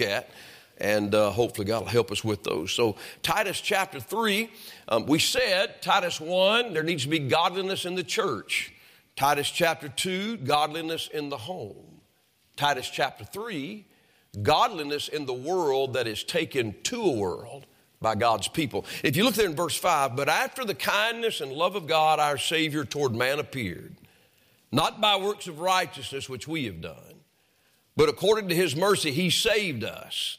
at. And hopefully God will help us with those. So Titus chapter 3, we said Titus 1, there needs to be godliness in the church. Titus chapter 2, godliness in the home. Titus chapter 3, godliness in the world that is taken to a world by God's people. If you look there in verse 5, but after the kindness and love of God, our Savior toward man appeared, not by works of righteousness which we have done, but according to his mercy he saved us,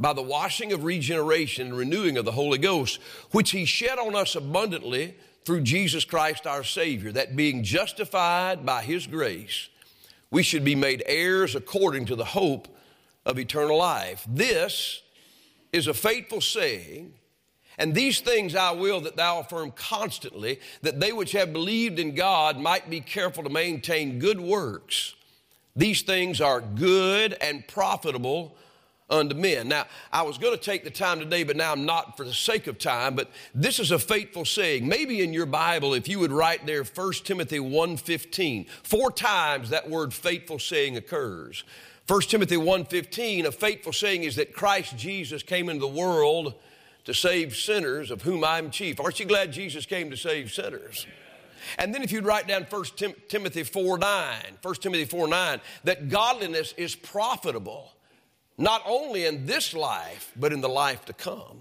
by the washing of regeneration and renewing of the Holy Ghost, which he shed on us abundantly through Jesus Christ our Savior, that being justified by his grace, we should be made heirs according to the hope of eternal life. This is a faithful saying, and these things I will that thou affirm constantly, that they which have believed in God might be careful to maintain good works. These things are good and profitable unto men. Now, I was going to take the time today, but now I'm not for the sake of time, but this is a faithful saying. Maybe in your Bible, if you would write there 1 Timothy 1:15, 4 times that word faithful saying occurs. 1 Timothy 1:15, a faithful saying is that Christ Jesus came into the world to save sinners, of whom I'm chief. Aren't you glad Jesus came to save sinners? And then if you'd write down 1 Timothy 4:9, that godliness is profitable, not only in this life, but in the life to come.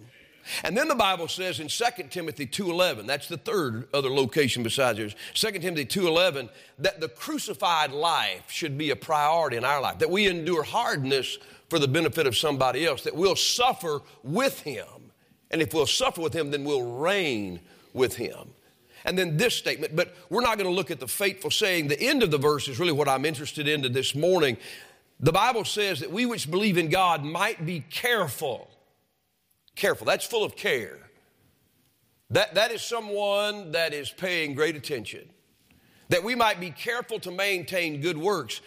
And then the Bible says in 2 Timothy 2:11, that's the third other location besides yours, 2 Timothy 2:11, that the crucified life should be a priority in our life, that we endure hardness for the benefit of somebody else, that we'll suffer with him. And if we'll suffer with him, then we'll reign with him. And then this statement, but we're not going to look at the faithful saying. The end of the verse is really what I'm interested in this morning. The Bible says that we which believe in God might be careful. Careful, that's full of care. That is someone that is paying great attention. That we might be careful to maintain good works.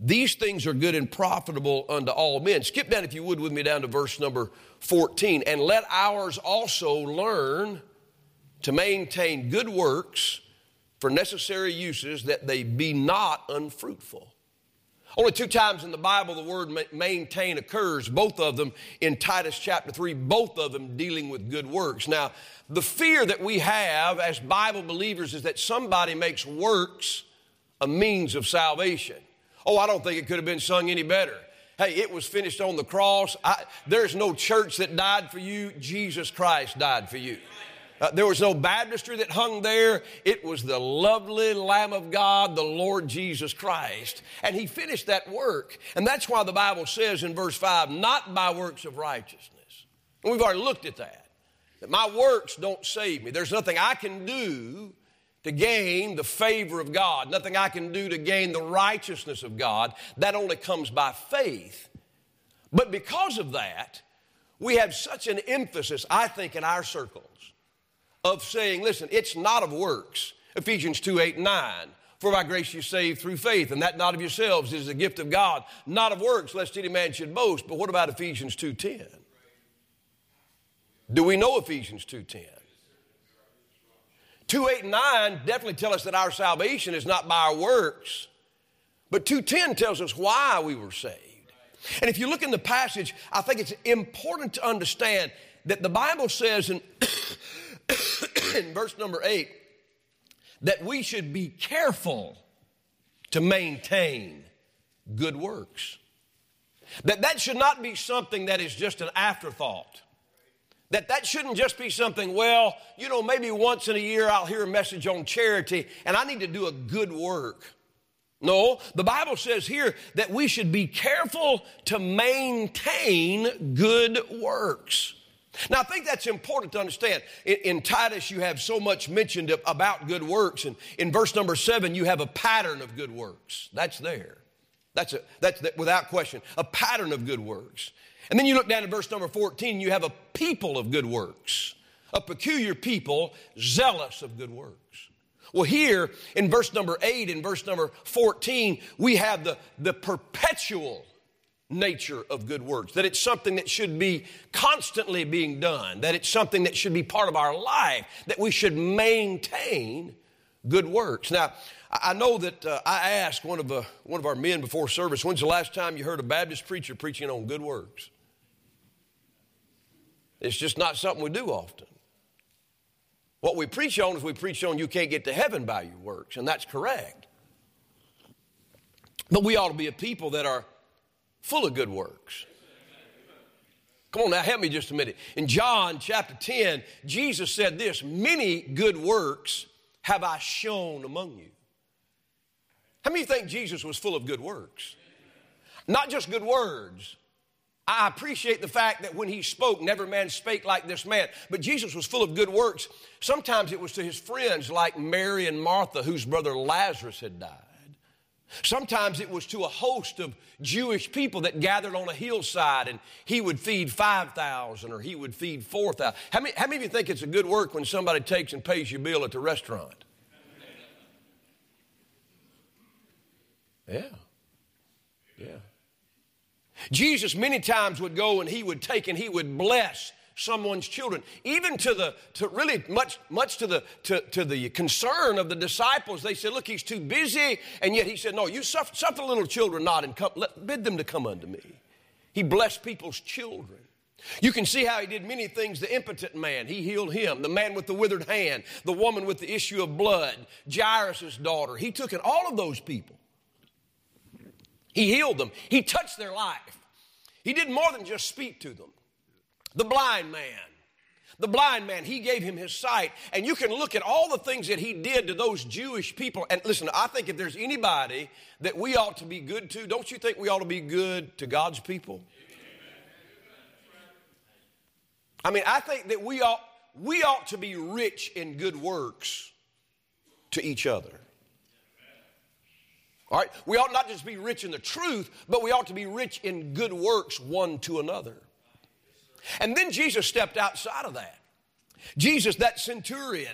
These things are good and profitable unto all men. Skip down, if you would, with me down to verse number 14. And let ours also learn to maintain good works for necessary uses, that they be not unfruitful. Only 2 times in the Bible the word maintain occurs, both of them in Titus chapter 3, both of them dealing with good works. Now, the fear that we have as Bible believers is that somebody makes works a means of salvation. Oh, I don't think it could have been sung any better. Hey, it was finished on the cross. There's no church that died for you. Jesus Christ died for you. There was no baptistry that hung there. It was the lovely Lamb of God, the Lord Jesus Christ. And he finished that work. And that's why the Bible says in verse 5, not by works of righteousness. And we've already looked at that my works don't save me. There's nothing I can do to gain the favor of God, nothing I can do to gain the righteousness of God. That only comes by faith. But because of that, we have such an emphasis, I think, in our circles, of saying, listen, it's not of works. Ephesians 2:8-9, for by grace you're saved through faith, and that not of yourselves is the gift of God, not of works, lest any man should boast. But what about Ephesians 2:10? Do we know Ephesians 2:10? 2:8 and 9 definitely tell us that our salvation is not by our works, but 2:10 tells us why we were saved. And if you look in the passage, I think it's important to understand that the Bible says in verse number 8, that we should be careful to maintain good works. That should not be something that is just an afterthought. That shouldn't just be something, well, you know, maybe once in a year I'll hear a message on charity and I need to do a good work. No, the Bible says here that we should be careful to maintain good works. Now, I think that's important to understand. In Titus, you have so much mentioned about good works. And in verse number 7, you have a pattern of good works. That's there. That's without question, a pattern of good works. And then you look down at verse number 14, you have a people of good works, a peculiar people, zealous of good works. Well, here in verse number 8 and verse number 14, we have the perpetual nature of good works, that it's something that should be constantly being done, that it's something that should be part of our life, that we should maintain good works. Now, I know that I asked one of our men before service, when's the last time you heard a Baptist preacher preaching on good works? It's just not something we do often. What we preach on is we preach on you can't get to heaven by your works, and that's correct. But we ought to be a people that are full of good works. Come on now, help me just a minute. In John chapter 10, Jesus said this, many good works have I shown among you. How many of you think Jesus was full of good works? Not just good words. I appreciate the fact that when he spoke, never man spake like this man. But Jesus was full of good works. Sometimes it was to his friends like Mary and Martha, whose brother Lazarus had died. Sometimes it was to a host of Jewish people that gathered on a hillside, and he would feed 5,000 or he would feed 4,000. How many of you think it's a good work when somebody takes and pays your bill at the restaurant? Yeah. Jesus many times would go and he would take and he would bless someone's children, even to the concern of the disciples. They said, look, he's too busy. And yet he said, no, you suffer little children not and come, bid them to come unto me. He blessed people's children. You can see how he did many things. The impotent man, he healed him. The man with the withered hand, the woman with the issue of blood, Jairus' daughter. He took in all of those people. He healed them. He touched their life. He did more than just speak to them. The blind man, he gave him his sight. And you can look at all the things that he did to those Jewish people. And listen, I think if there's anybody that we ought to be good to, don't you think we ought to be good to God's people? I mean, I think that we ought to be rich in good works to each other. All right? We ought not just be rich in the truth, but we ought to be rich in good works one to another. And then Jesus stepped outside of that. Jesus, that centurion,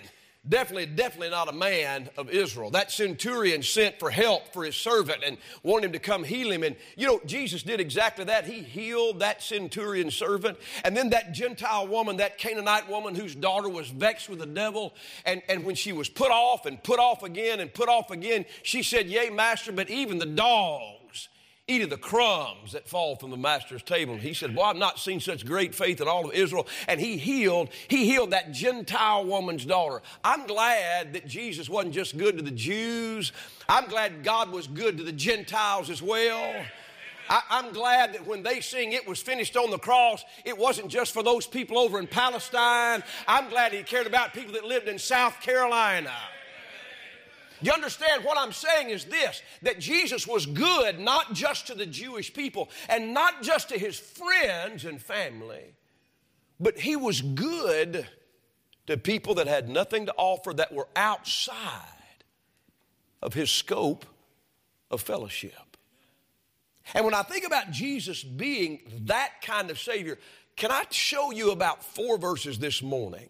definitely not a man of Israel. That centurion sent for help for his servant and wanted him to come heal him. And, you know, Jesus did exactly that. He healed that centurion servant. And then that Gentile woman, that Canaanite woman whose daughter was vexed with the devil. And when she was put off and put off again and put off again, she said, yea, master, but even the dogs eat of the crumbs that fall from the master's table. And he said, well, I've not seen such great faith in all of Israel. And he healed that Gentile woman's daughter. I'm glad that Jesus wasn't just good to the Jews. I'm glad God was good to the Gentiles as well. I'm glad that when they sing it was finished on the cross, it wasn't just for those people over in Palestine. I'm glad he cared about people that lived in South Carolina. You understand what I'm saying is this, that Jesus was good not just to the Jewish people and not just to his friends and family, but he was good to people that had nothing to offer, that were outside of his scope of fellowship. And when I think about Jesus being that kind of Savior, can I show you about 4 verses this morning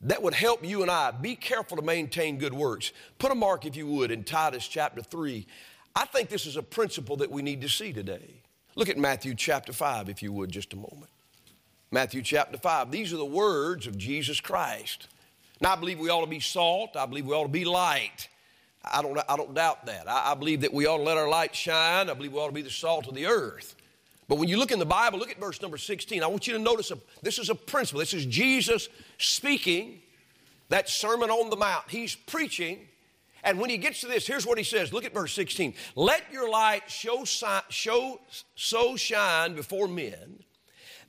that would help you and I be careful to maintain good works? Put a mark, if you would, in Titus chapter 3. I think this is a principle that we need to see today. Look at Matthew chapter 5, if you would, just a moment. Matthew chapter 5. These are the words of Jesus Christ. Now, I believe we ought to be salt. I believe we ought to be light. I don't doubt that. I believe that we ought to let our light shine. I believe we ought to be the salt of the earth. But when you look in the Bible, look at verse number 16. I want you to notice this is a principle. This is Jesus speaking, that Sermon on the Mount. He's preaching. And when he gets to this, here's what he says. Look at verse 16. Let your light so shine before men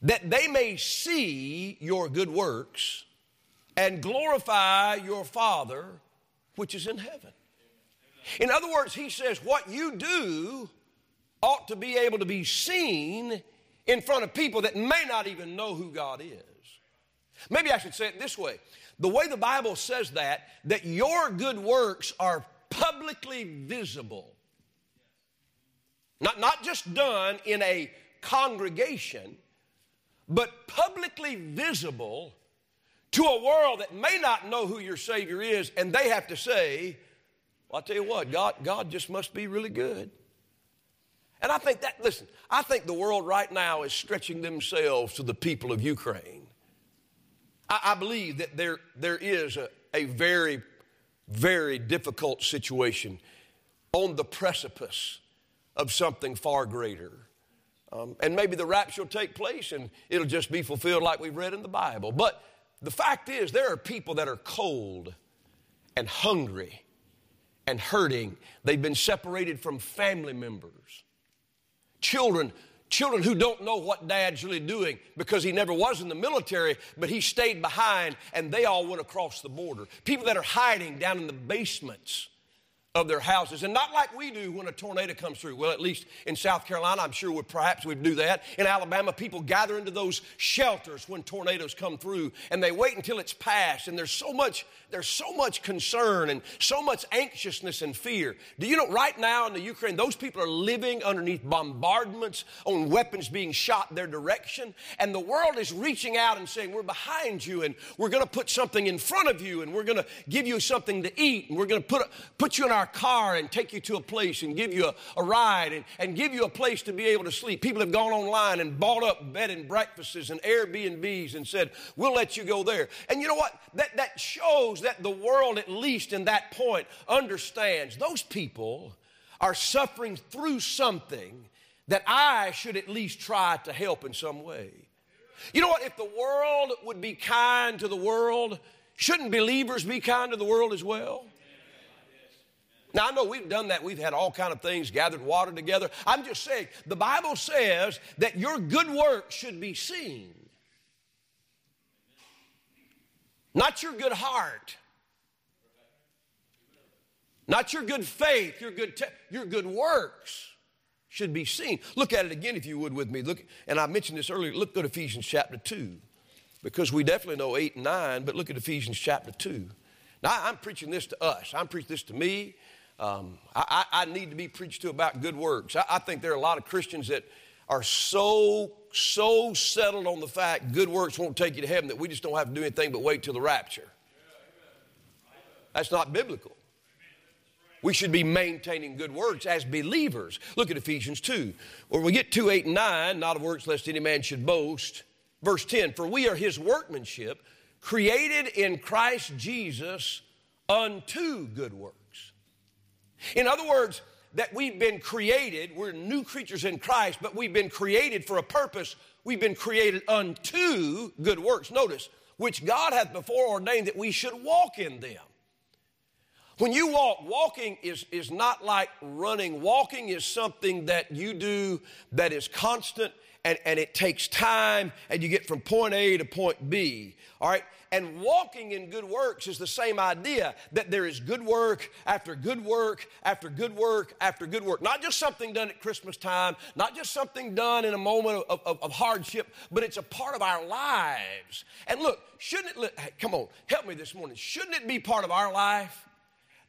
that they may see your good works and glorify your Father which is in heaven. In other words, he says, what you do ought to be able to be seen in front of people that may not even know who God is. Maybe I should say it this way. The way the Bible says that your good works are publicly visible. Not just done in a congregation, but publicly visible to a world that may not know who your Savior is, and they have to say, well, I tell you what, God just must be really good. And I think that, listen, I think the world right now is stretching themselves to the people of Ukraine. I believe that there is a very very difficult situation, on the precipice of something far greater. And maybe the rapture will take place and it'll just be fulfilled like we've read in the Bible. But the fact is, there are people that are cold and hungry and hurting. They've been separated from family members. Children who don't know what dad's really doing because he never was in the military, but he stayed behind, and they all went across the border. People that are hiding down in the basements of their houses, and not like we do when a tornado comes through. Well, at least in South Carolina, I'm sure perhaps we'd do that. In Alabama, people gather into those shelters when tornadoes come through, and they wait until it's passed, and there's so much concern and so much anxiousness and fear. Do you know, right now in the Ukraine, those people are living underneath bombardments, on weapons being shot their direction, and the world is reaching out and saying, we're behind you, and we're going to put something in front of you, and we're going to give you something to eat, and we're going to put you in our car and take you to a place and give you a ride and give you a place to be able to sleep. People have gone online and bought up bed and breakfasts and Airbnbs and said, we'll let you go there. And you know what? That shows that the world, at least in that point, understands those people are suffering through something that I should at least try to help in some way. You know what? If the world would be kind to the world, shouldn't believers be kind to the world as well? Now, I know we've done that. We've had all kinds of things, gathered water together. I'm just saying, the Bible says that your good work should be seen. Not your good heart. Not your good faith, your good works should be seen. Look at it again, if you would, with me. Look, and I mentioned this earlier. Look at Ephesians chapter 2, because we definitely know 8 and 9, but look at Ephesians chapter 2. Now, I'm preaching this to us. I'm preaching this to me. I need to be preached to about good works. I think there are a lot of Christians that are so settled on the fact good works won't take you to heaven that we just don't have to do anything but wait till the rapture. That's not biblical. We should be maintaining good works as believers. Look at Ephesians 2. When we get 2, 8, and 9, not of works lest any man should boast. Verse 10, for we are his workmanship, created in Christ Jesus unto good works. In other words, that we've been created, we're new creatures in Christ, but we've been created for a purpose. We've been created unto good works. Notice, which God hath before ordained that we should walk in them. When you walk, walking is not like running. Walking is something that you do that is constant, and it takes time, and you get from point A to point B, all right? And walking in good works is the same idea, that there is good work after good work after good work after good work. Not just something done at Christmas time, not just something done in a moment of hardship, but it's a part of our lives. And look, shouldn't it, hey, come on, help me this morning. Shouldn't it be part of our life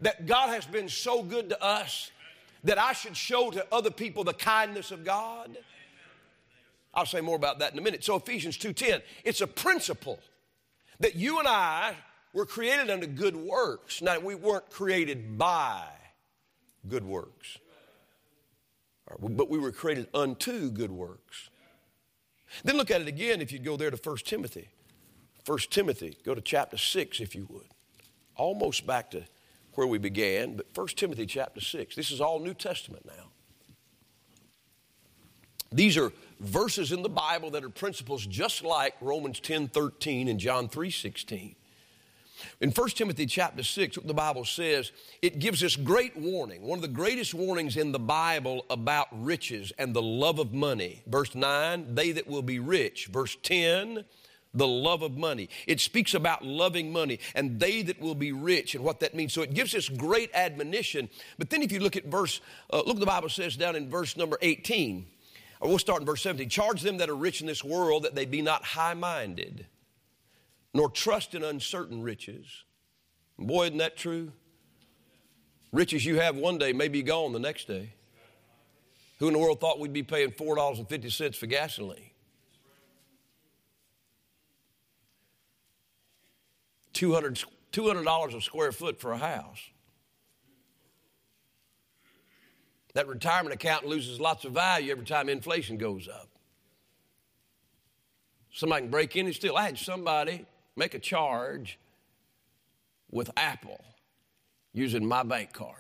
that God has been so good to us that I should show to other people the kindness of God? I'll say more about that in a minute. So Ephesians 2:10, it's a principle that you and I were created unto good works. Now, we weren't created by good works, but we were created unto good works. Then look at it again if you go there to 1 Timothy. 1 Timothy, go to chapter 6 if you would. Almost back to where we began, but 1 Timothy chapter 6. This is all New Testament now. These are verses in the Bible that are principles just like Romans 10:13 and John 3:16. In 1 Timothy chapter 6, what the Bible says, it gives us great warning, one of the greatest warnings in the Bible about riches and the love of money. Verse 9, they that will be rich. Verse 10, the love of money. It speaks about loving money and they that will be rich and what that means. So it gives us great admonition. But then if you look at look what the Bible says down in verse number 18. We'll start in verse 17. Charge them that are rich in this world that they be not high-minded, nor trust in uncertain riches. And boy, isn't that true? Riches you have one day may be gone the next day. Who in the world thought we'd be paying $4.50 for gasoline? $200 a square foot for a house. That retirement account loses lots of value every time inflation goes up. Somebody can break in and steal. I had somebody make a charge with Apple using my bank card.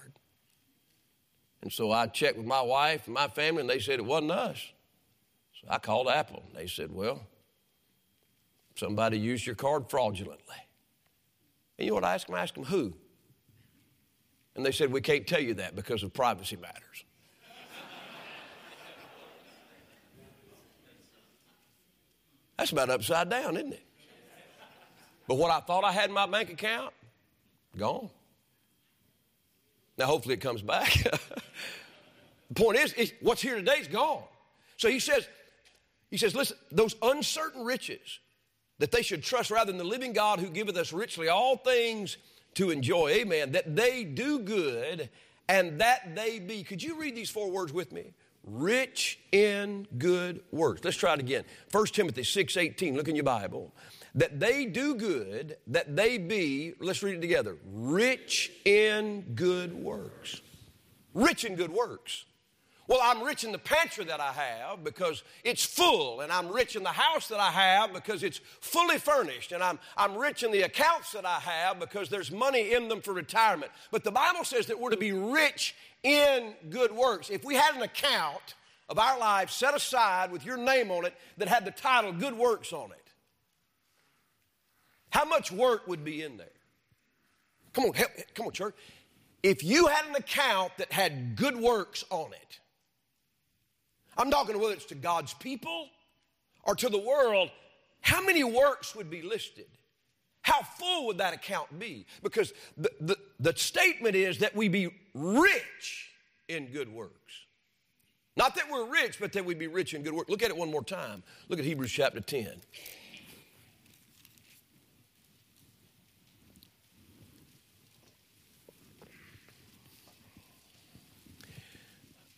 And so I checked with my wife and my family, and they said it wasn't us. So I called Apple. They said, well, somebody used your card fraudulently. And you know what I asked them? I asked them who. And they said, we can't tell you that because of privacy matters. That's about upside down, isn't it? But what I thought I had in my bank account, gone. Now, hopefully it comes back. The point is what's here today is gone. So he says, listen, those uncertain riches that they should trust rather than the living God who giveth us richly all things to enjoy, amen, that they do good and that they be. Could you read these 4 words with me? Rich in good works. Let's try it again. 1 Timothy 6:18, look in your Bible. That they do good, that they be, let's read it together, rich in good works. Rich in good works. Well, I'm rich in the pantry that I have because it's full, and I'm rich in the house that I have because it's fully furnished, and I'm rich in the accounts that I have because there's money in them for retirement. But the Bible says that we're to be rich in good works. If we had an account of our lives set aside with your name on it that had the title Good Works on it, how much work would be in there? Come on, help, come on, church. If you had an account that had good works on it, I'm talking whether it's to God's people or to the world, how many works would be listed? How full would that account be? Because the statement is that we be rich in good works. Not that we're rich, but that we be rich in good works. Look at it one more time. Look at Hebrews chapter 10.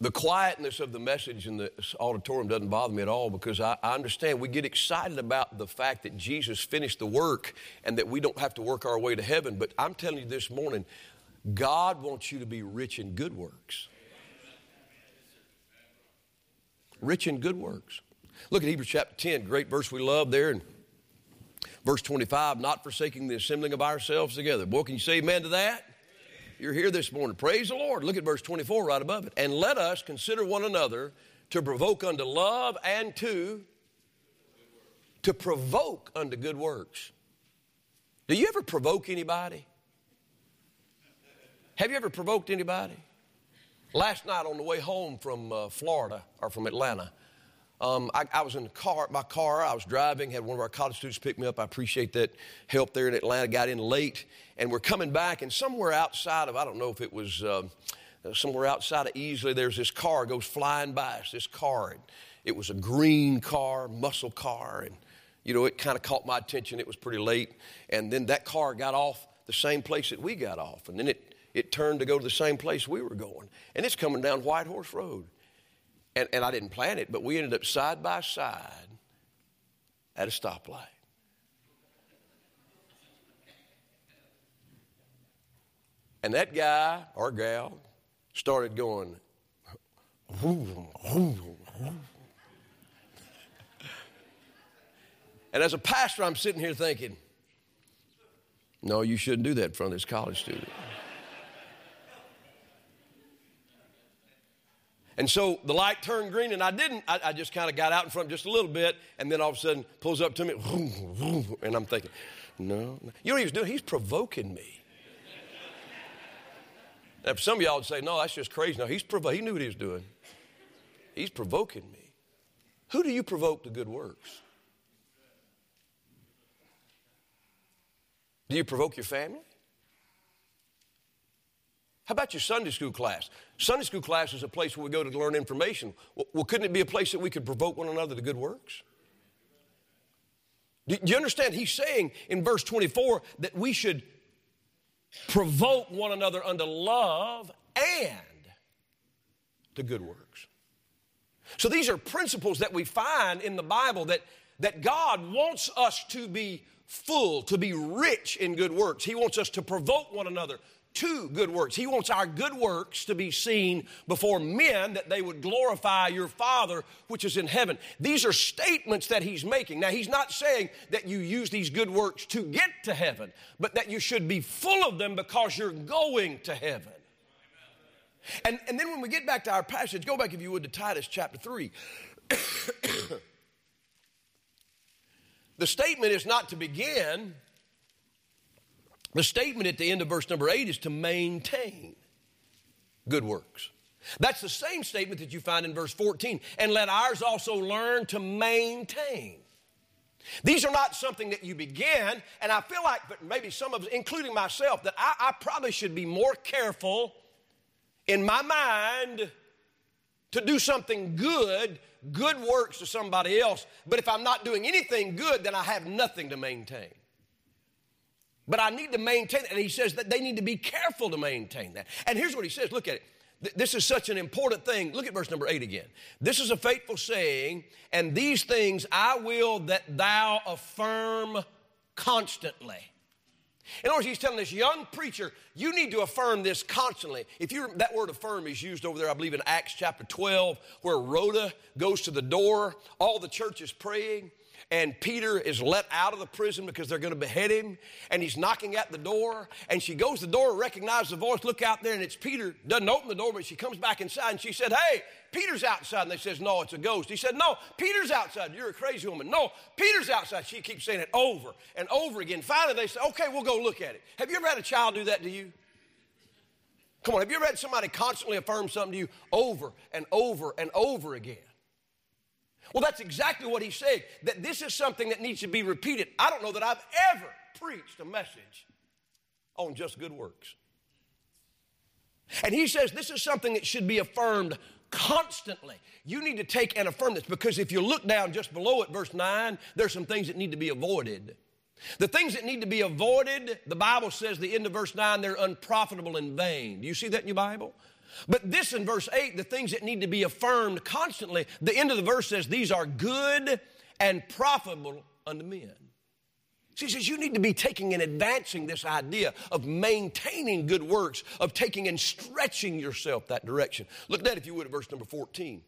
The quietness of the message in this auditorium doesn't bother me at all because I understand we get excited about the fact that Jesus finished the work and that we don't have to work our way to heaven. But I'm telling you this morning, God wants you to be rich in good works. Rich in good works. Look at Hebrews chapter 10, great verse we love there. And verse 25, not forsaking the assembling of ourselves together. Boy, can you say amen to that? You're here this morning. Praise the Lord. Look at verse 24 right above it. And let us consider one another to provoke unto love and to provoke unto good works. Do you ever provoke anybody? Have you ever provoked anybody? Last night on the way home from Florida or from Atlanta, I was in the car, my car. I was driving, had one of our college students pick me up. I appreciate that help there in Atlanta. Got in late, and we're coming back, and somewhere outside of, I don't know if it was somewhere outside of Easley, there's this car goes flying by us, this car. And it was a green car, muscle car, and, you know, it kind of caught my attention. It was pretty late, and then that car got off the same place that we got off, and then it turned to go to the same place we were going, and it's coming down White Horse Road. And I didn't plan it, but we ended up side by side at a stoplight. And that guy or gal started going, and as a pastor, I'm sitting here thinking, no, you shouldn't do that in front of this college student. And so the light turned green, and I didn't. I just kind of got out in front just a little bit, and then all of a sudden pulls up to me, and I'm thinking, no. You know what he was doing? He's provoking me. Now, some of y'all would say, no, that's just crazy. No, he knew what he was doing. He's provoking me. Who do you provoke to good works? Do you provoke your family? How about your Sunday school class? Sunday school class is a place where we go to learn information. Well, couldn't it be a place that we could provoke one another to good works? Do you understand? He's saying in verse 24 that we should provoke one another unto love and to good works. So these are principles that we find in the Bible that God wants us to be full, to be rich in good works. He wants us to provoke one another to good works. He wants our good works to be seen before men, that they would glorify your Father which is in heaven. These are statements that he's making. Now, he's not saying that you use these good works to get to heaven, but that you should be full of them because you're going to heaven. And then when we get back to our passage, go back, if you would, to Titus chapter 3. The statement is not to begin. The statement at the end of verse number 8 is to maintain good works. That's the same statement that you find in verse 14. And let ours also learn to maintain. These are not something that you begin, and I feel like, but maybe some of us, including myself, that I probably should be more careful in my mind to do something good works to somebody else. But if I'm not doing anything good, then I have nothing to maintain. But I need to maintain it. And he says that they need to be careful to maintain that. And here's what he says. Look at it. This is such an important thing. Look at verse number 8 again. This is a faithful saying, and these things I will that thou affirm constantly. In other words, he's telling this young preacher, you need to affirm this constantly. That word affirm is used over there, I believe, in Acts chapter 12, where Rhoda goes to the door, all the church is praying, and Peter is let out of the prison because they're going to behead him, and he's knocking at the door, and she goes to the door, recognizes the voice, look out there, and it's Peter. Doesn't open the door, but she comes back inside, and she said, hey, Peter's outside. And they says, no, it's a ghost. He said, no, Peter's outside. You're a crazy woman. No, Peter's outside. She keeps saying it over and over again. Finally, they say, okay, we'll go look at it. Have you ever had a child do that to you? Come on, have you ever had somebody constantly affirm something to you over and over and over again? Well, that's exactly what he's saying, that this is something that needs to be repeated. I don't know that I've ever preached a message on just good works. And he says this is something that should be affirmed constantly. You need to take and affirm this, because if you look down just below it, verse 9, there's some things that need to be avoided. The things that need to be avoided, the Bible says, the end of verse 9, they're unprofitable and vain. Do you see that in your Bible? But this in verse 8, the things that need to be affirmed constantly, the end of the verse says these are good and profitable unto men. So he says you need to be taking and advancing this idea of maintaining good works, of taking and stretching yourself that direction. Look at, if you would, at verse number 14.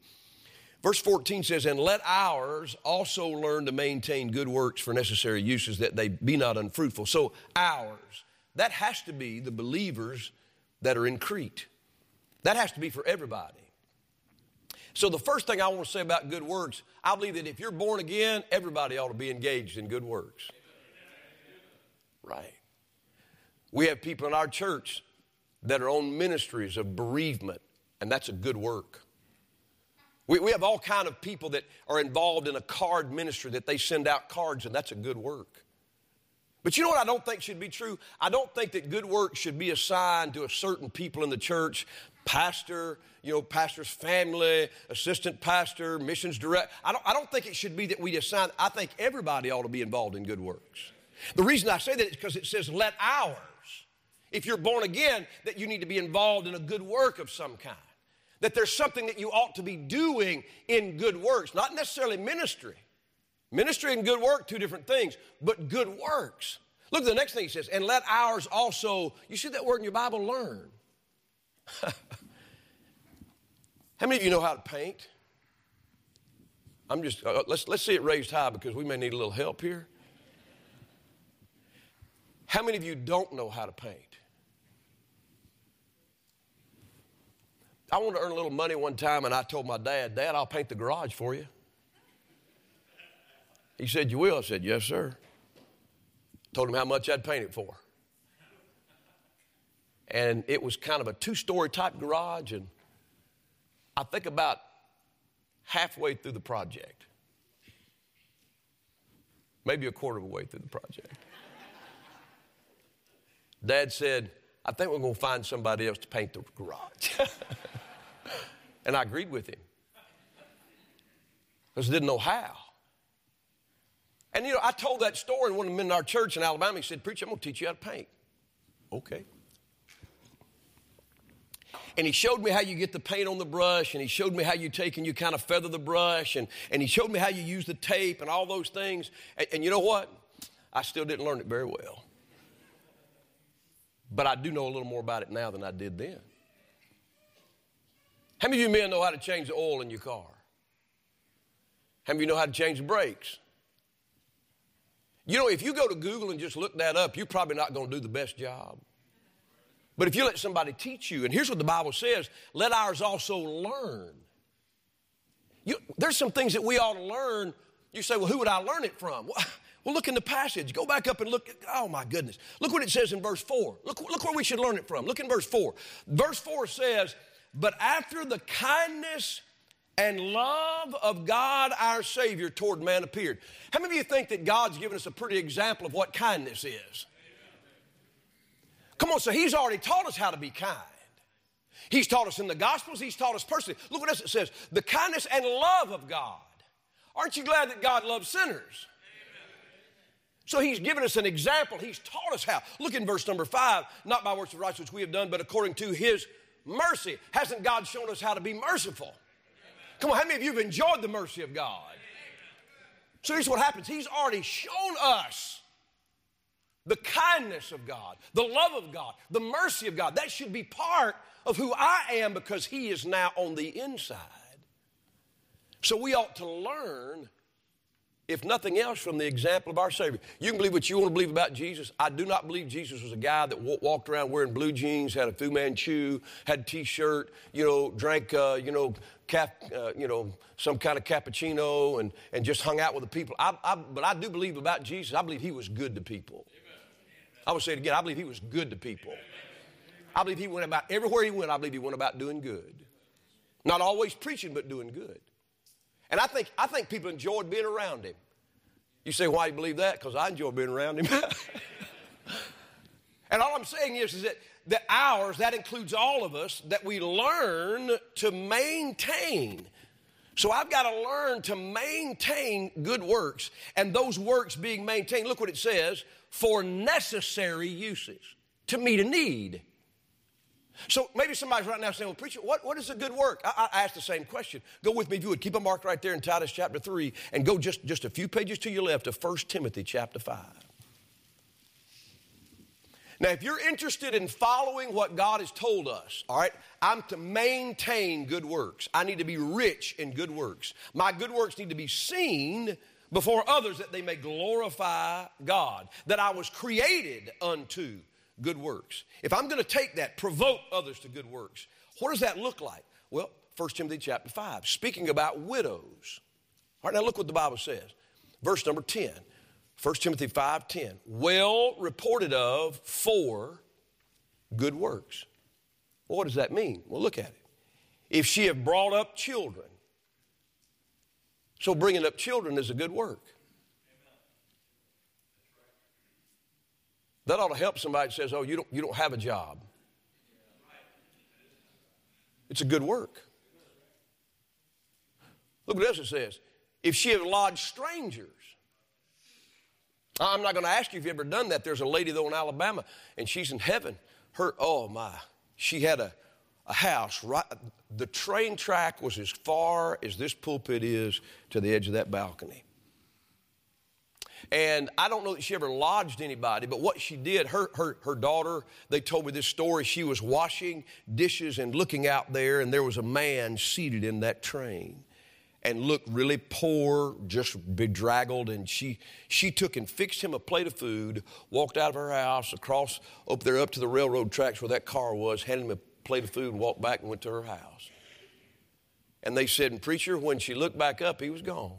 Verse 14 says, and let ours also learn to maintain good works for necessary uses, that they be not unfruitful. So ours, that has to be the believers that are in Crete. That has to be for everybody. So the first thing I want to say about good works, I believe that if you're born again, everybody ought to be engaged in good works. Right. We have people in our church that are on ministries of bereavement, and that's a good work. We have all kind of people that are involved in a card ministry, that they send out cards, and that's a good work. But you know what I don't think should be true? I don't think that good work should be assigned to a certain people in the church, pastor, pastor's family, assistant pastor, missions director. I don't think it should be that we assign. I think everybody ought to be involved in good works. The reason I say that is because it says let ours. If you're born again, that you need to be involved in a good work of some kind, that there's something that you ought to be doing in good works, not necessarily ministry. Ministry and good work, two different things, but good works. Look at the next thing he says, and let ours also, you see that word in your Bible, learn. How many of you know how to paint? Let's see it raised high, because we may need a little help here. How many of you don't know how to paint? I wanted to earn a little money one time, and I told my dad, Dad, I'll paint the garage for you. He said, you will? I said, yes, sir. Told him how much I'd paint it for. And it was kind of a two-story type garage, and I think about halfway through the project, maybe a quarter of a way through the project, Dad said, I think we're going to find somebody else to paint the garage. And I agreed with him, because I didn't know how. And, I told that story to one of the men in our church in Alabama. He said, Preacher, I'm going to teach you how to paint. Okay. And he showed me how you get the paint on the brush, and he showed me how you take and you kind of feather the brush, and he showed me how you use the tape and all those things. And you know what? I still didn't learn it very well. But I do know a little more about it now than I did then. How many of you men know how to change the oil in your car? How many of you know how to change the brakes? You know, if you go to Google and just look that up, you're probably not going to do the best job. But if you let somebody teach you, and here's what the Bible says, let ours also learn. There's some things that we ought to learn. You say, well, who would I learn it from? Well, look in the passage. Go back up and look. Oh, my goodness. Look what it says in verse 4. Look where we should learn it from. Look in verse 4. Verse 4 says, but after the kindness and love of God our Savior toward man appeared. How many of you think that God's given us a pretty example of what kindness is? Come on, so he's already taught us how to be kind. He's taught us in the Gospels. He's taught us personally. Look what else it says. The kindness and love of God. Aren't you glad that God loves sinners? Amen. So he's given us an example. He's taught us how. Look in verse number 5. Not by works of righteousness we have done, but according to his mercy. Hasn't God shown us how to be merciful? Amen. Come on, how many of you have enjoyed the mercy of God? Amen. So here's what happens. He's already shown us the kindness of God, the love of God, the mercy of God. That should be part of who I am because he is now on the inside. So we ought to learn, if nothing else, from the example of our Savior. You can believe what you want to believe about Jesus. I do not believe Jesus was a guy that walked around wearing blue jeans, had a Fu Manchu, had a T-shirt, drank, some kind of cappuccino and just hung out with the people. But I do believe about Jesus, I believe he was good to people. I would say it again, I believe he was good to people. I believe he went about, everywhere he went, I believe he went about doing good. Not always preaching, but doing good. And I think people enjoyed being around him. You say, why do you believe that? Because I enjoy being around him. And all I'm saying is that that includes all of us, that we learn to maintain. So I've got to learn to maintain good works, and those works being maintained, look what it says, for necessary uses, to meet a need. So maybe somebody's right now saying, well, preacher, what is a good work? I asked the same question. Go with me, if you would. Keep a mark right there in Titus chapter 3 and go just a few pages to your left to 1 Timothy chapter 5. Now, if you're interested in following what God has told us, all right, I'm to maintain good works. I need to be rich in good works. My good works need to be seen before others that they may glorify God, that I was created unto good works. If I'm going to take that, provoke others to good works, what does that look like? Well, 1 Timothy chapter 5, speaking about widows. All right, now look what the Bible says. Verse number 10. 1 Timothy 5:10, well reported of for good works. Well, what does that mean? Well, look at it. If she have brought up children. So bringing up children is a good work. That ought to help somebody that says, oh, you don't have a job. It's a good work. Look what else it says. If she have lodged strangers. I'm not going to ask you if you've ever done that. There's a lady, though, in Alabama, and she's in heaven. She had a house. Right, the train track was as far as this pulpit is to the edge of that balcony. And I don't know that she ever lodged anybody, but what she did, her daughter, they told me this story. She was washing dishes and looking out there, and there was a man seated in that train and looked really poor, just bedraggled, and she took and fixed him a plate of food, walked out of her house, across, up there up to the railroad tracks where that car was, handed him a plate of food, and walked back and went to her house. And they said, and preacher, when she looked back up, he was gone.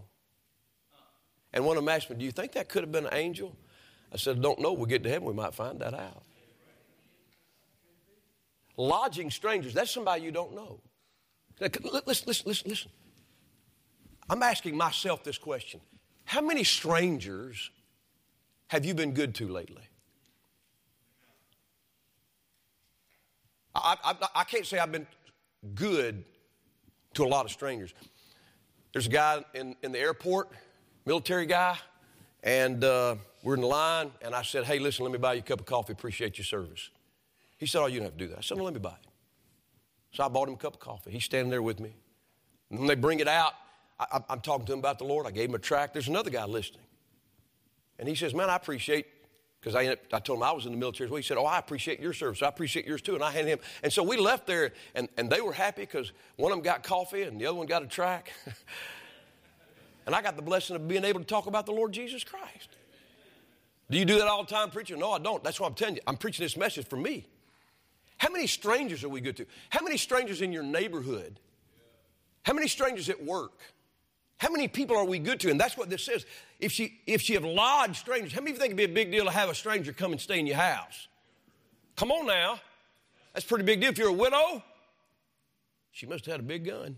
And one of them asked me, do you think that could have been an angel? I said, I don't know. We'll get to heaven. We might find that out. Lodging strangers, that's somebody you don't know. Listen. I'm asking myself this question. How many strangers have you been good to lately? I can't say I've been good to a lot of strangers. There's a guy in the airport, military guy, and we're in the line, and I said, hey, listen, let me buy you a cup of coffee. Appreciate your service. He said, oh, you don't have to do that. I said, no, let me buy it. So I bought him a cup of coffee. He's standing there with me. And when they bring it out, I'm talking to him about the Lord. I gave him a tract. There's another guy listening. And he says, man, I appreciate because I told him I was in the military as well. He said, oh, I appreciate your service. I appreciate yours too. And I handed him. And so we left there, and they were happy because one of them got coffee and the other one got a track. And I got the blessing of being able to talk about the Lord Jesus Christ. Do you do that all the time, preacher? No, I don't. That's what I'm telling you. I'm preaching this message for me. How many strangers are we good to? How many strangers in your neighborhood? How many strangers at work? How many people are we good to? And that's what this says. If she have lodged strangers, how many of you think it'd be a big deal to have a stranger come and stay in your house? Come on now. That's a pretty big deal. If you're a widow, she must have had a big gun.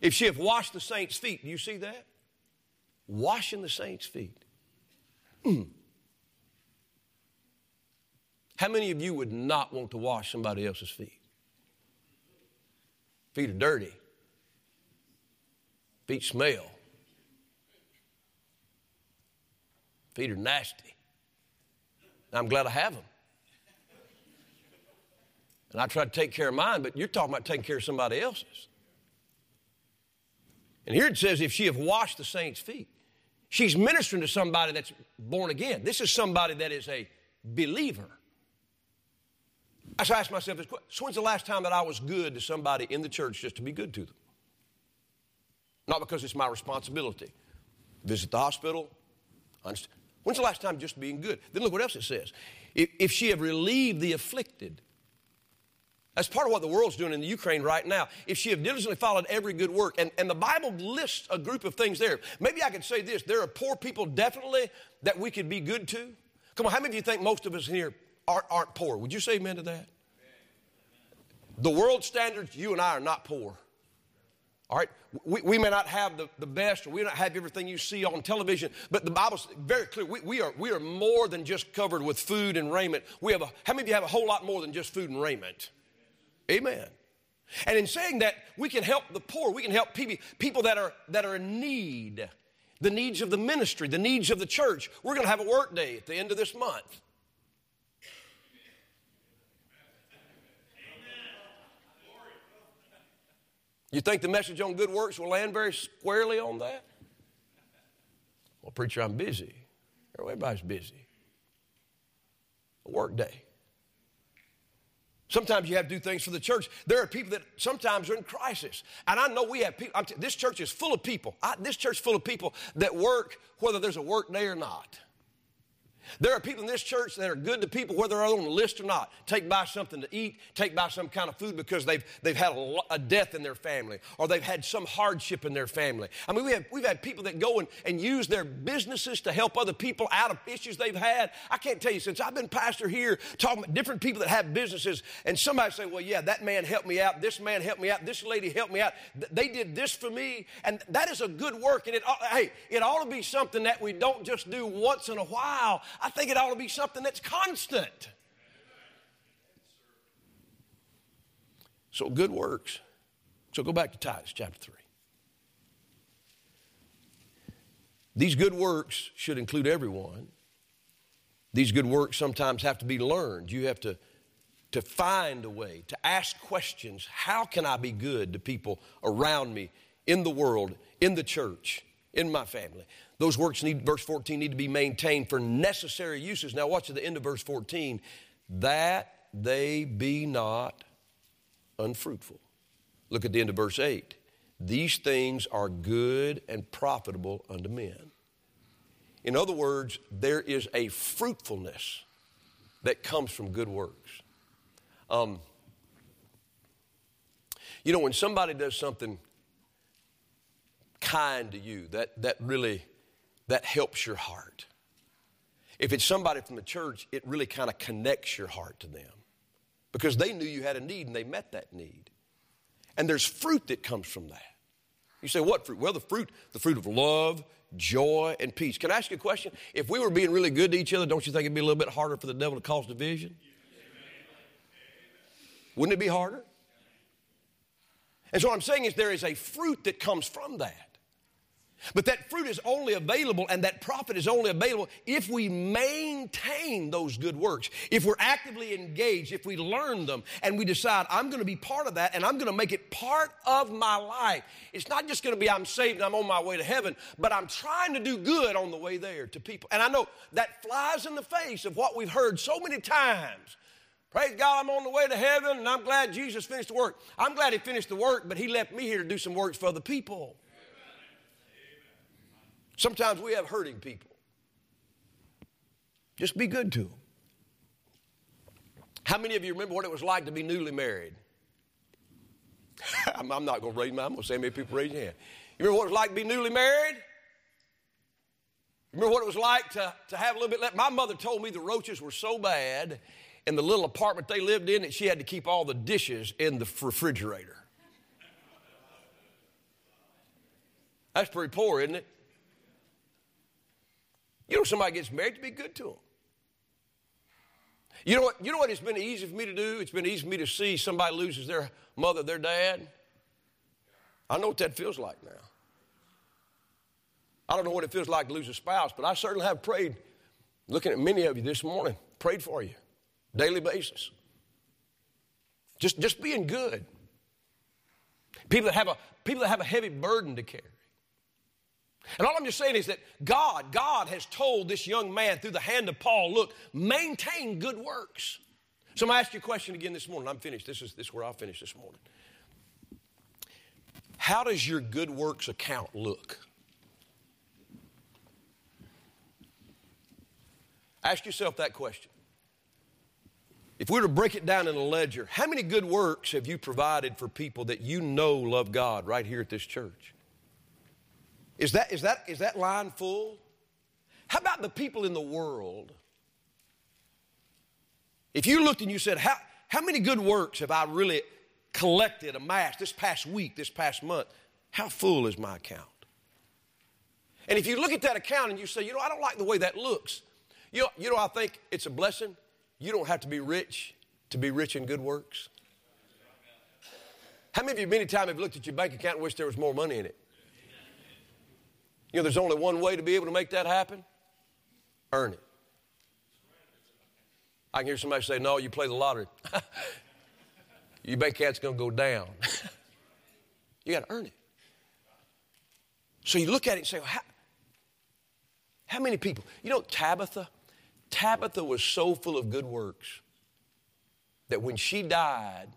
If she have washed the saints' feet, do you see that? Washing the saints' feet. How many of you would not want to wash somebody else's feet? Feet are dirty. Feet smell. Feet are nasty. And I'm glad I have them. And I try to take care of mine, but you're talking about taking care of somebody else's. And here it says, if she have washed the saints' feet, she's ministering to somebody that's born again. This is somebody that is a believer. So I asked myself this question. So when's the last time that I was good to somebody in the church just to be good to them? Not because it's my responsibility. Visit the hospital. When's the last time just being good? Then look what else it says. If she have relieved the afflicted. That's part of what the world's doing in the Ukraine right now. If she have diligently followed every good work. And the Bible lists a group of things there. Maybe I could say this. There are poor people definitely that we could be good to. Come on, how many of you think most of us here aren't poor? Would you say amen to that? Amen. The world standards, you and I are not poor. All right, we may not have the best, or we may not have everything you see on television, but the Bible's very clear. We are more than just covered with food and raiment. How many of you have a whole lot more than just food and raiment? Amen. And in saying that, we can help the poor. We can help people that are in need, the needs of the ministry, the needs of the church. We're going to have a work day at the end of this month. You think the message on good works will land very squarely on that? Well, preacher, I'm busy. Everybody's busy. A work day. Sometimes you have to do things for the church. There are people that sometimes are in crisis. And I know we have people. This church is full of people. This church is full of people that work whether there's a work day or not. There are people in this church that are good to people whether they're on the list or not. Take by something to eat, take by some kind of food because they've had a death in their family or they've had some hardship in their family. I mean, we've had people that go and use their businesses to help other people out of issues they've had. I can't tell you, since I've been pastor here, talking about different people that have businesses, and somebody say, well, yeah, that man helped me out, this man helped me out, this lady helped me out, they did this for me, and that is a good work. And it ought to be something that we don't just do once in a while. I think it ought to be something that's constant. So good works. So go back to Titus chapter 3. These good works should include everyone. These good works sometimes have to be learned. You have to find a way, to ask questions. How can I be good to people around me, in the world, in the church, in my family? Those works need, verse 14, need to be maintained for necessary uses. Now watch at the end of verse 14. That they be not unfruitful. Look at the end of verse 8. These things are good and profitable unto men. In other words, there is a fruitfulness that comes from good works. You know, when somebody does something kind to you, that helps your heart. If it's somebody from the church, it really kind of connects your heart to them because they knew you had a need and they met that need. And there's fruit that comes from that. You say, what fruit? Well, the fruit of love, joy, and peace. Can I ask you a question? If we were being really good to each other, don't you think it'd be a little bit harder for the devil to cause division? Wouldn't it be harder? And so what I'm saying is there is a fruit that comes from that. But that fruit is only available and that profit is only available if we maintain those good works, if we're actively engaged, if we learn them and we decide I'm going to be part of that and I'm going to make it part of my life. It's not just going to be I'm saved and I'm on my way to heaven, but I'm trying to do good on the way there to people. And I know that flies in the face of what we've heard so many times. Praise God, I'm on the way to heaven and I'm glad Jesus finished the work. I'm glad he finished the work, but he left me here to do some works for other people. Sometimes we have hurting people. Just be good to them. How many of you remember what it was like to be newly married? I'm not going to raise my hand. I'm going to say how many people raise your hand. You remember what it was like to be newly married? Remember what it was like to have a little bit left? My mother told me the roaches were so bad in the little apartment they lived in that she had to keep all the dishes in the refrigerator. That's pretty poor, isn't it? You know, somebody gets married to be good to them. You know what it's been easy for me to do? It's been easy for me to see somebody loses their mother, their dad. I know what that feels like now. I don't know what it feels like to lose a spouse, but I certainly have prayed, looking at many of you this morning, prayed for you, daily basis. Just being good. People that have a heavy burden to carry. And all I'm just saying is that God has told this young man through the hand of Paul, look, maintain good works. So I'm going to ask you a question again this morning. I'm finished. This is where I'll finish this morning. How does your good works account look? Ask yourself that question. If we were to break it down in a ledger, how many good works have you provided for people that you know love God right here at this church? Is that line full? How about the people in the world? If you looked and you said, how many good works have I really collected, amassed this past week, this past month? How full is my account? And if you look at that account and you say, you know, I don't like the way that looks. You know, I think it's a blessing. You don't have to be rich in good works. How many of you many times have looked at your bank account and wished there was more money in it? You know, there's only one way to be able to make that happen. Earn it. I can hear somebody say, no, you play the lottery. Your bank account's going to go down. You got to earn it. So you look at it and say, well, how many people? You know, Tabitha was so full of good works that when she died,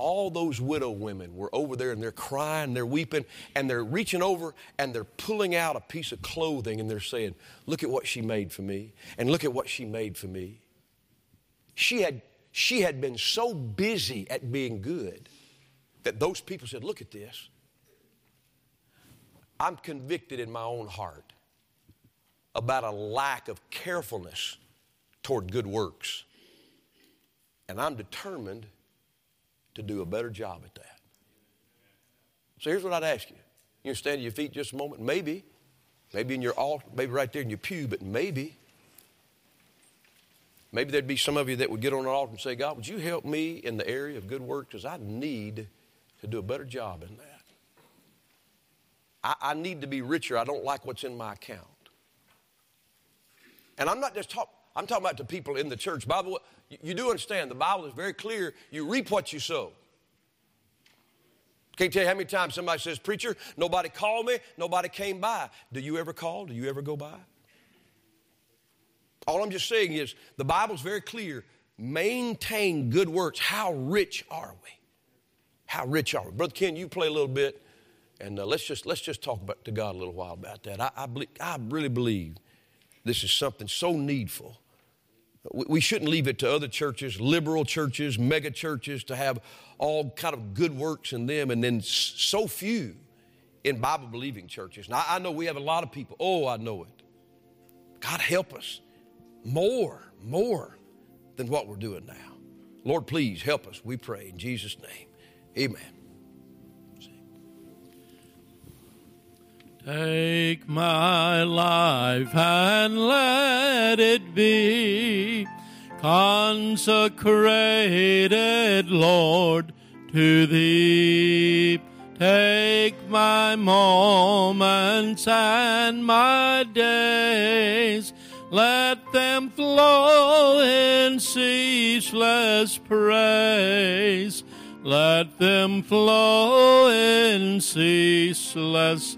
all those widow women were over there and they're crying, they're weeping, and they're reaching over and they're pulling out a piece of clothing and they're saying, look at what she made for me and look at what she made for me. She had been so busy at being good that those people said, look at this. I'm convicted in my own heart about a lack of carefulness toward good works. And I'm determined to do a better job at that. So here's what I'd ask you. You stand to your feet just a moment. Maybe in your altar, maybe right there in your pew, but maybe there'd be some of you that would get on an altar and say, God, would you help me in the area of good works? Because I need to do a better job in that. I need to be richer. I don't like what's in my account. And I'm not just talking. I'm talking about the people in the church. Bible, you do understand, the Bible is very clear. You reap what you sow. Can't tell you how many times somebody says, preacher, nobody called me, nobody came by. Do you ever call? Do you ever go by? All I'm just saying is the Bible's very clear. Maintain good works. How rich are we? How rich are we? Brother Ken, you play a little bit, and let's just talk to God a little while about that. I really believe this is something so needful. We shouldn't leave it to other churches, liberal churches, mega churches, to have all kind of good works in them, and then so few in Bible-believing churches. Now, I know we have a lot of people. Oh, I know it. God help us more than what we're doing now. Lord, please help us, we pray in Jesus' name. Amen. Take my life and let it be consecrated, Lord, to Thee. Take my moments and my days, let them flow in ceaseless praise. Let them flow in ceaseless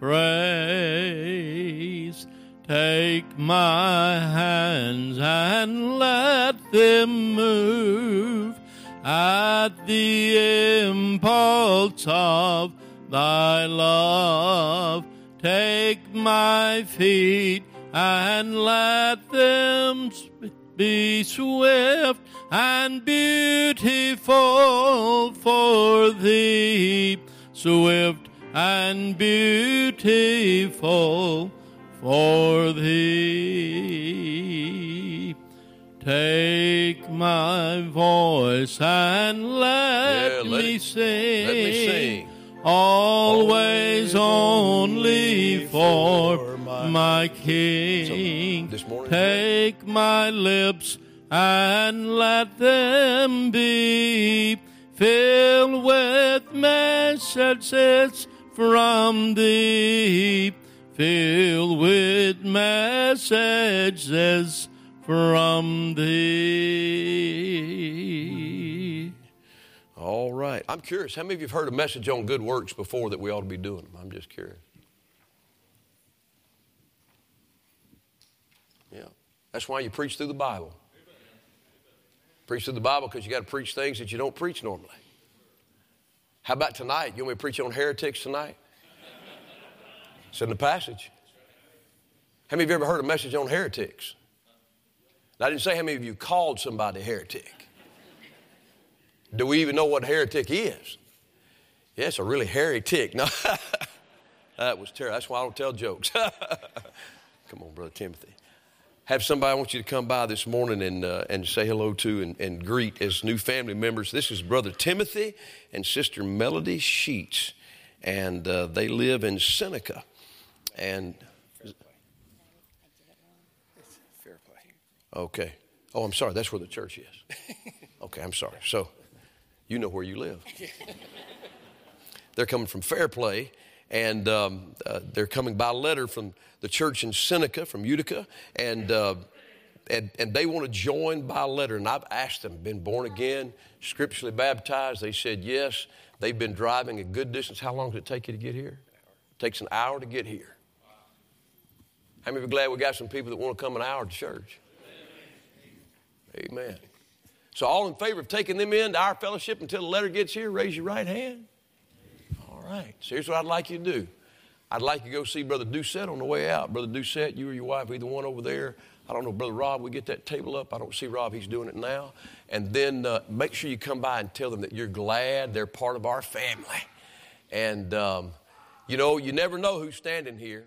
praise. Take my hands and let them move at the impulse of thy love. Take my feet and let them be swift and beautiful for thee, swift and beautiful for thee. Take my voice and let me sing. Always only for my King. Take my lips and let them be filled with messages from thee. Filled with messages from thee. All right. I'm curious. How many of you have heard a message on good works before that we ought to be doing them? I'm just curious. Yeah. That's why you preach through the Bible. Preach through the Bible because you got to preach things that you don't preach normally. How about tonight? You want me to preach on heretics tonight? It's in the passage. How many of you ever heard a message on heretics? I didn't say how many of you called somebody heretic. Do we even know what heretic is? Yeah, it's a really hairy tick. No, that was terrible. That's why I don't tell jokes. Come on, Brother Timothy. Have somebody I want you to come by this morning and say hello to and greet as new family members. This is Brother Timothy and Sister Melody Sheets, and they live in Seneca. And okay. Oh, I'm sorry. That's where the church is. Okay, I'm sorry. So you know where you live. They're coming from Fairplay, and they're coming by letter from the church in Seneca, from Utica, and they want to join by letter. And I've asked them, been born again, scripturally baptized? They said yes. They've been driving a good distance. How long does it take you to get here? It takes an hour to get here. How many of you are glad we got some people that want to come an hour to church? Amen. So all in favor of taking them into our fellowship until the letter gets here, raise your right hand. All right. So here's what I'd like you to do. I'd like you to go see Brother Doucette on the way out. Brother Doucette, you or your wife, either one over there. I don't know, Brother Rob, we get that table up. I don't see Rob. He's doing it now. And then make sure you come by and tell them that you're glad they're part of our family. And, you know, you never know who's standing here.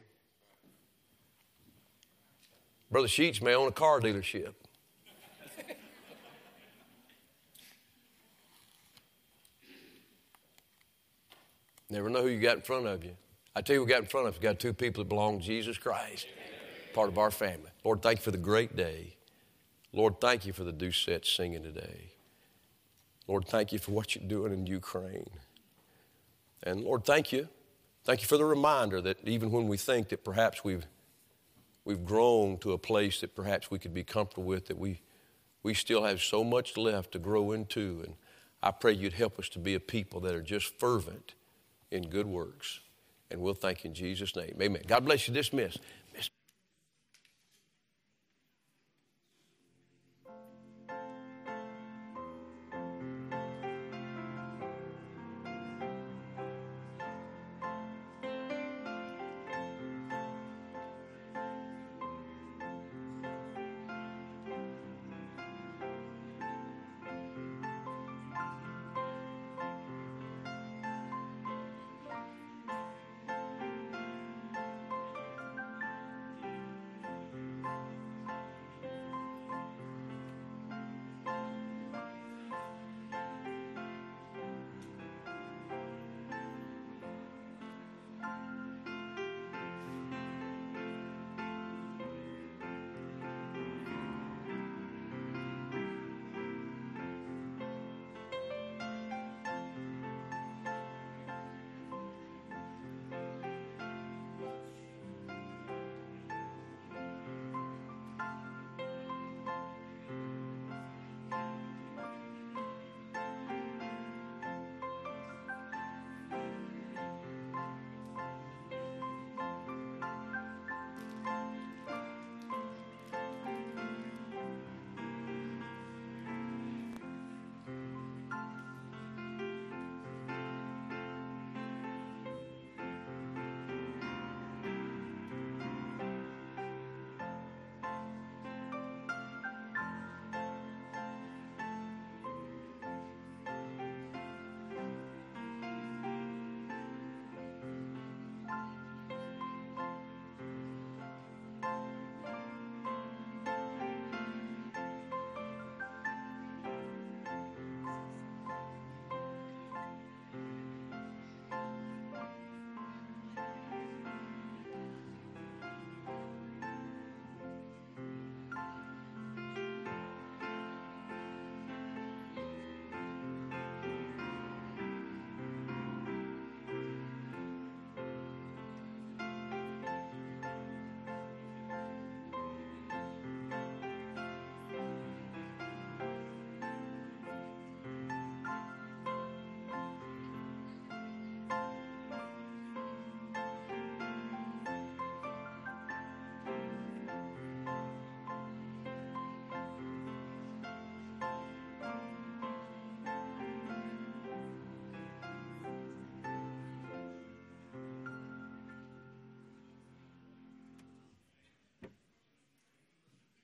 Brother Sheets may own a car dealership. Never know who you got in front of you. I tell you who we got in front of us. We got two people that belong to Jesus Christ, part of our family. Lord, thank you for the great day. Lord, thank you for the Doucette singing today. Lord, thank you for what you're doing in Ukraine. And Lord, thank you. Thank you for the reminder that even when we think that perhaps we've grown to a place that perhaps we could be comfortable with, that we still have so much left to grow into. And I pray you'd help us to be a people that are just fervent in good works. And we'll thank you in Jesus' name. Amen. God bless you. Dismiss.